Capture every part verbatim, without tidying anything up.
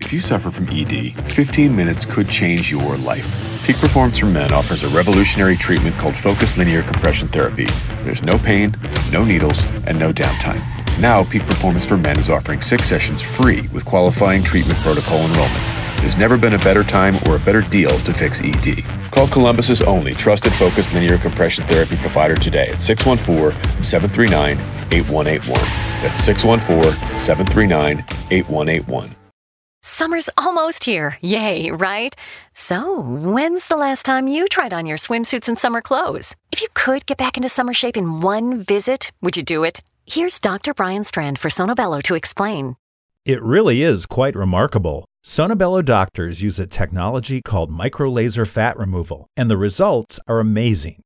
If you suffer from E D, fifteen minutes could change your life. Peak Performance for Men offers a revolutionary treatment called Focus Linear Compression Therapy. There's no pain, no needles, and no downtime. Now, Peak Performance for Men is offering six sessions free with qualifying treatment protocol enrollment. There's never been a better time or a better deal to fix E D. Call Columbus's only trusted Focus Linear Compression Therapy provider today at six one four, seven three nine, eight one eight one. That's six one four, seven three nine, eight one eight one. Summer's almost here. Yay, right? So, when's the last time you tried on your swimsuits and summer clothes? If you could get back into summer shape in one visit, would you do it? Here's Doctor Brian Strand for Sono Bello to explain. It really is quite remarkable. Sono Bello doctors use a technology called microlaser fat removal, and the results are amazing.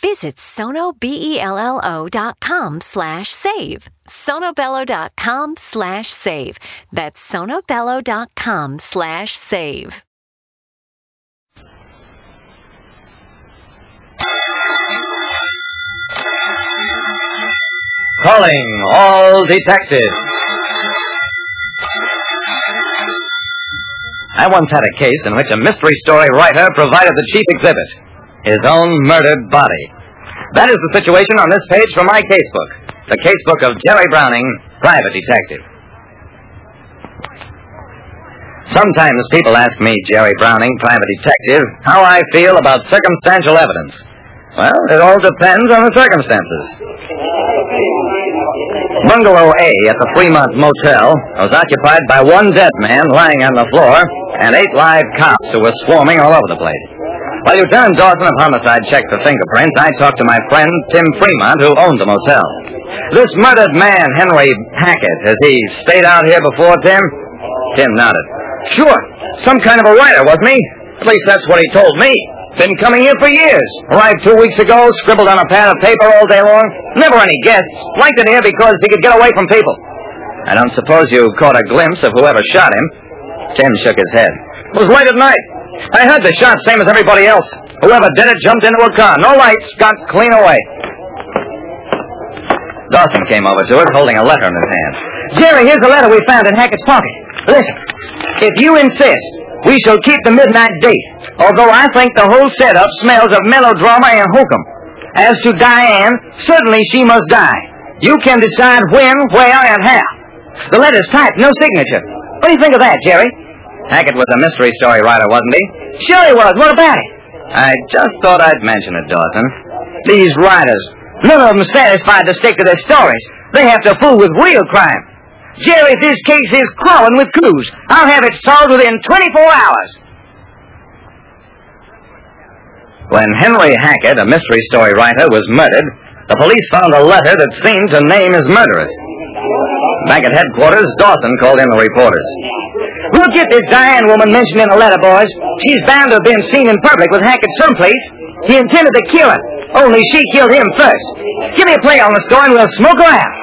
Visit sonobello.com slash save. sonobello.com slash save. That's sonobello.com slash save. Calling all detectives. I once had a case in which a mystery story writer provided the chief exhibit, his own murdered body. That is the situation on this page from my casebook, the casebook of Jerry Browning, private detective. Sometimes people ask me, Jerry Browning, private detective, how I feel about circumstantial evidence. Well, it all depends on the circumstances. Bungalow A at the Fremont Motel was occupied by one dead man lying on the floor and eight live cops who were swarming all over the place. While Lieutenant Dawson of Homicide checked for fingerprints, I talked to my friend Tim Fremont, who owned the motel. This murdered man, Henry Hackett, has he stayed out here before, Tim? Tim nodded. Sure, some kind of a writer, wasn't he? At least that's what he told me. Been coming here for years. Arrived two weeks ago, scribbled on a pad of paper all day long. Never any guests. Liked it here because he could get away from people. I don't suppose you caught a glimpse of whoever shot him. Tim shook his head. It was late at night. I heard the shot, same as everybody else. Whoever did it jumped into a car. No lights. Got clean away. Dawson came over to us, holding a letter in his hand. Jerry, here's the letter we found in Hackett's pocket. Listen, if you insist, we shall keep the midnight date, although I think the whole setup smells of melodrama and hokum. As to Diane, certainly she must die. You can decide when, where, and how. The letter's typed, no signature. What do you think of that, Jerry? Hackett was a mystery story writer, wasn't he? Sure he was. What about it? I just thought I'd mention it, Dawson. These writers, none of them satisfied to stick to their stories. They have to fool with real crime. Jerry, this case is crawling with clues. I'll have it solved within twenty-four hours. When Henry Hackett, a mystery story writer, was murdered, the police found a letter that seemed to name his murderess. Back at headquarters, Dawson called in the reporters. We'll get this Diane woman mentioned in the letter, boys. She's bound to have been seen in public with Hackett someplace. He intended to kill her, only she killed him first. Give me a play on the story and we'll smoke her out.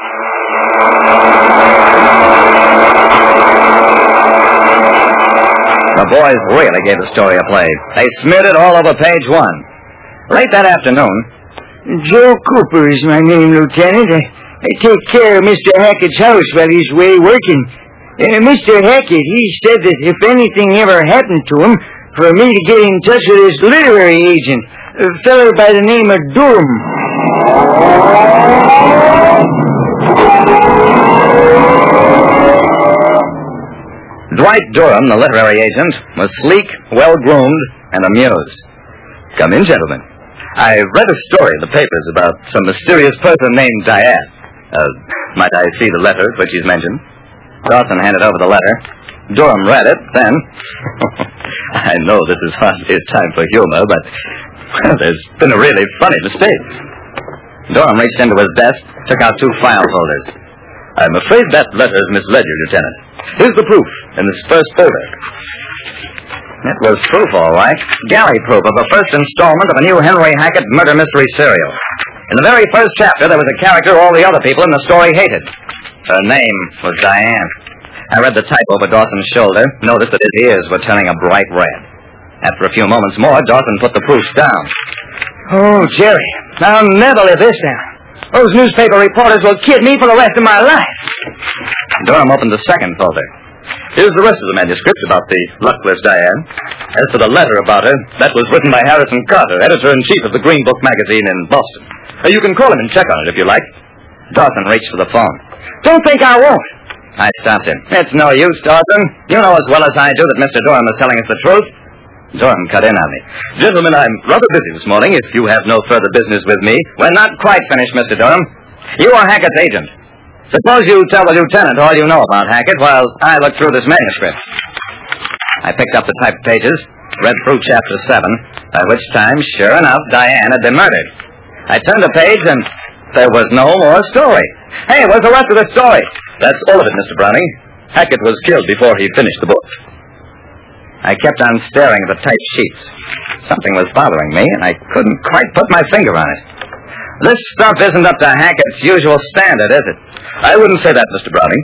The boys really gave the story a play. They smeared it all over page one. Late that afternoon, Joe Cooper is my name, Lieutenant. I, I take care of Mister Hackett's house while he's away working. Uh, Mister Hackett, he said that if anything ever happened to him, for me to get in touch with his literary agent, a fellow by the name of Durham. Dwight Durham, the literary agent, was sleek, well-groomed, and amused. Come in, gentlemen. I read a story in the papers about some mysterious person named Diane. Uh, might I see the letter which he's mentioned? Dawson handed over the letter. Durham read it, then... I know this is hardly a time for humor, but well, there's been a really funny mistake. Durham reached into his desk, took out two file folders. I'm afraid that letter has misled you, Lieutenant. Here's the proof in this first folder. It was proof, all right. Galley proof of the first installment of a new Henry Hackett murder mystery serial. In the very first chapter, there was a character all the other people in the story hated. Her name was Diane. I read the type over Dawson's shoulder, noticed that his ears were turning a bright red. After a few moments more, Dawson put the proofs down. Oh, Jerry, I'll never live this down. Those newspaper reporters will kid me for the rest of my life. Durham opened the second folder. Here's the rest of the manuscript about the luckless Diane. As for the letter about her, that was written by Harrison Carter, editor-in-chief of the Green Book magazine in Boston. Uh, you can call him and check on it if you like. Dawson reached for the phone. Don't think I won't. I stopped him. It's no use, Dawson. You know as well as I do that Mister Durham is telling us the truth. Durham cut in on me. Gentlemen, I'm rather busy this morning. If you have no further business with me, we're not quite finished, Mister Durham. You are Hackett's agent. Suppose you tell the lieutenant all you know about Hackett while I look through this manuscript. I picked up the typed pages, read through chapter seven, by which time, sure enough, Diane had been murdered. I turned the page and there was no more story. Hey, where's the rest of the story? That's all of it, Mister Browning. Hackett was killed before he finished the book. I kept on staring at the typed sheets. Something was bothering me, and I couldn't quite put my finger on it. This stuff isn't up to Hackett's usual standard, is it? I wouldn't say that, Mister Browning.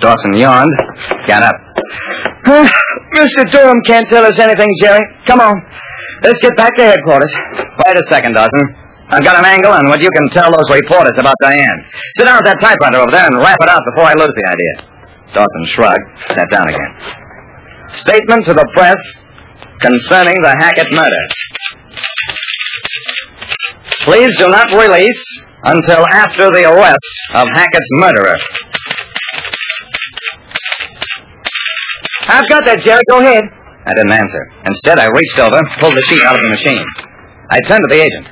Dawson yawned, got up. Uh, Mister Durham can't tell us anything, Jerry. Come on. Let's get back to headquarters. Wait a second, Dawson. I've got an angle on what you can tell those reporters about Diane. Sit down at that typewriter over there and wrap it out before I lose the idea. Dawson shrugged, sat down again. Statement to the press concerning the Hackett murder. Please do not release until after the arrest of Hackett's murderer. I've got that, Jerry. Go ahead. I didn't answer. Instead, I reached over, pulled the sheet out of the machine. I turned to the agent.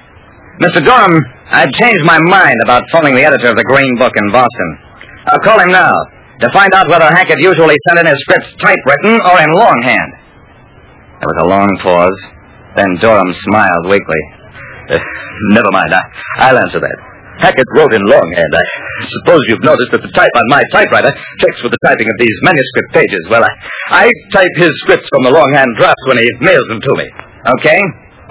Mister Durham, I've changed my mind about phoning the editor of the Green Book in Boston. I'll call him now to find out whether Hackett usually sent in his scripts typewritten or in longhand. There was a long pause. Then Durham smiled weakly. Uh, never mind. I, I'll answer that. Hackett wrote in longhand. I suppose you've noticed that the type on my typewriter checks with the typing of these manuscript pages. Well, I, I type his scripts from the longhand draft when he mails them to me. Okay?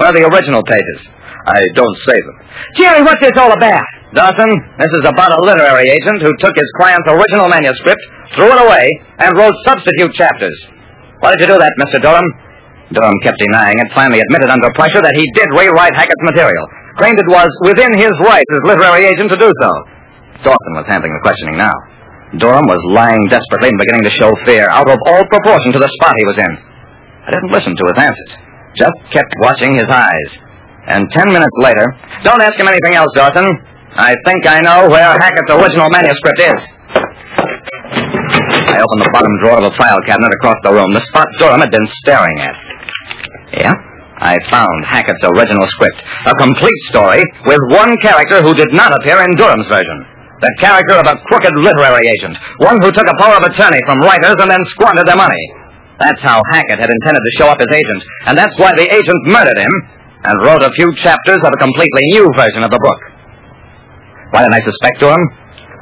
What are the original pages? I don't say them. Jerry, what's this all about? Dawson, this is about a literary agent who took his client's original manuscript, threw it away, and wrote substitute chapters. Why did you do that, Mister Durham? Durham kept denying it, finally admitted under pressure that he did rewrite Hackett's material, claimed it was within his rights as literary agent to do so. Dawson was handling the questioning now. Durham was lying desperately and beginning to show fear, out of all proportion to the spot he was in. I didn't listen to his answers, just kept watching his eyes. And ten minutes later, don't ask him anything else, Dawson. I think I know where Hackett's original manuscript is. I opened the bottom drawer of a file cabinet across the room, the spot Durham had been staring at. Yeah, I found Hackett's original script, a complete story with one character who did not appear in Durham's version. The character of a crooked literary agent, one who took a power of attorney from writers and then squandered their money. That's how Hackett had intended to show up his agent, and that's why the agent murdered him and wrote a few chapters of a completely new version of the book. Why didn't I suspect Durham?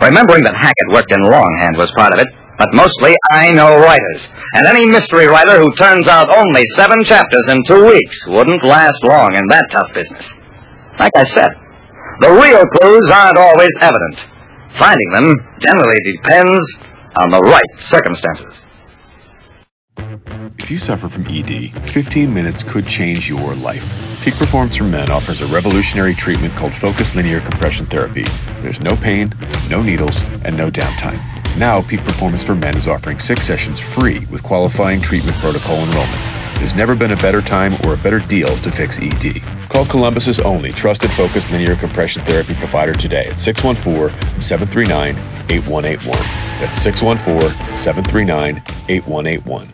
Remembering that Hackett worked in longhand was part of it, but mostly I know writers. And any mystery writer who turns out only seven chapters in two weeks wouldn't last long in that tough business. Like I said, the real clues aren't always evident. Finding them generally depends on the right circumstances. If you suffer from E D, fifteen minutes could change your life. Peak Performance for Men offers a revolutionary treatment called Focus Linear Compression Therapy. There's no pain, no needles, and no downtime. Now, Peak Performance for Men is offering six sessions free with qualifying treatment protocol enrollment. There's never been a better time or a better deal to fix E D. Call Columbus's only trusted Focus Linear Compression Therapy provider today at six one four, seven three nine, eight one eight one. That's six one four, seven three nine, eight one eight one.